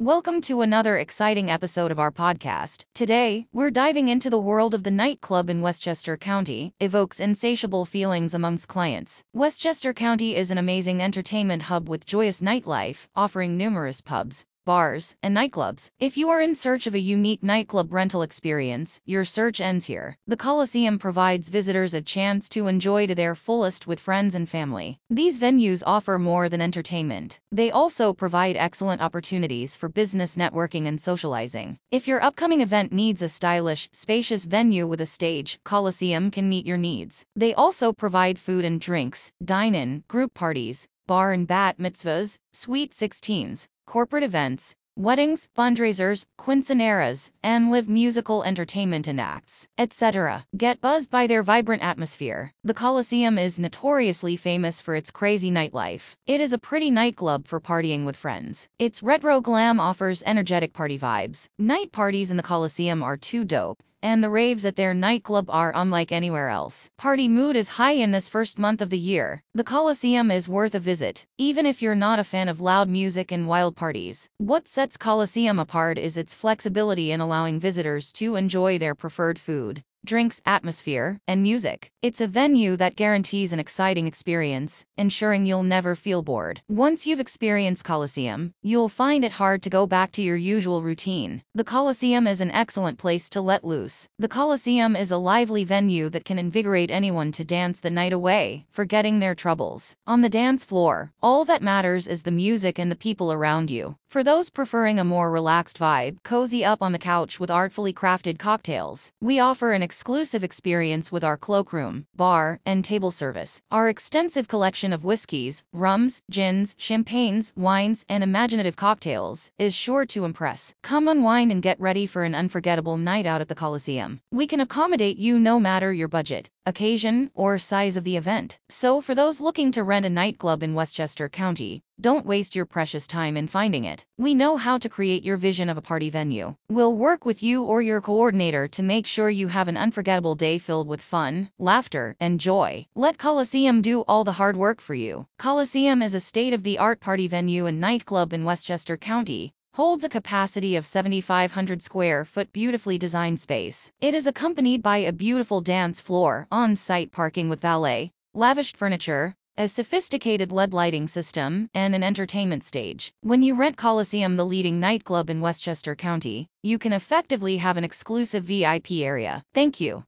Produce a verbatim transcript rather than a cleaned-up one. Welcome to another exciting episode of our podcast. Today, we're diving into the world of the nightclub in Westchester County, evokes insatiable feelings amongst clients. Westchester County is an amazing entertainment hub with joyous nightlife, offering numerous pubs, bars, and nightclubs. If you are in search of a unique nightclub rental experience, your search ends here. The Coliseum provides visitors a chance to enjoy to their fullest with friends and family. These venues offer more than entertainment. They also provide excellent opportunities for business networking and socializing. If your upcoming event needs a stylish, spacious venue with a stage, Coliseum can meet your needs. They also provide food and drinks, dine-in, group parties, bar and bat mitzvahs, sweet sixteens, corporate events, weddings, fundraisers, quinceañeras, and live musical entertainment and acts, et cetera. Get buzzed by their vibrant atmosphere. The Coliseum is notoriously famous for its crazy nightlife. It is a pretty nightclub for partying with friends. Its retro glam offers energetic party vibes. Night parties in the Coliseum are too dope, and the raves at their nightclub are unlike anywhere else. Party mood is high in this first month of the year. The Coliseum is worth a visit, even if you're not a fan of loud music and wild parties. What sets Coliseum apart is its flexibility in allowing visitors to enjoy their preferred food, drinks, atmosphere, and music. It's a venue that guarantees an exciting experience, ensuring you'll never feel bored. Once you've experienced Coliseum, you'll find it hard to go back to your usual routine. The Coliseum is an excellent place to let loose. The Coliseum is a lively venue that can invigorate anyone to dance the night away, forgetting their troubles. On the dance floor, all that matters is the music and the people around you. For those preferring a more relaxed vibe, cozy up on the couch with artfully crafted cocktails. We offer an exclusive experience with our cloakroom, bar, and table service. Our extensive collection of whiskeys, rums, gins, champagnes, wines, and imaginative cocktails is sure to impress. Come unwind and get ready for an unforgettable night out at the Coliseum. We can accommodate you no matter your budget, occasion, or size of the event. So for those looking to rent a nightclub in Westchester County, don't waste your precious time in finding it. We know how to create your vision of a party venue. We'll work with you or your coordinator to make sure you have an unforgettable day filled with fun, laughter, and joy. Let Coliseum do all the hard work for you. Coliseum is a state-of-the-art party venue and nightclub in Westchester County. Holds a capacity of seventy-five hundred square foot beautifully designed space. It is accompanied by a beautiful dance floor, on-site parking with valet, lavished furniture, a sophisticated L E D lighting system, and an entertainment stage. When you rent Coliseum, the leading nightclub in Westchester County, you can effectively have an exclusive V I P area. Thank you.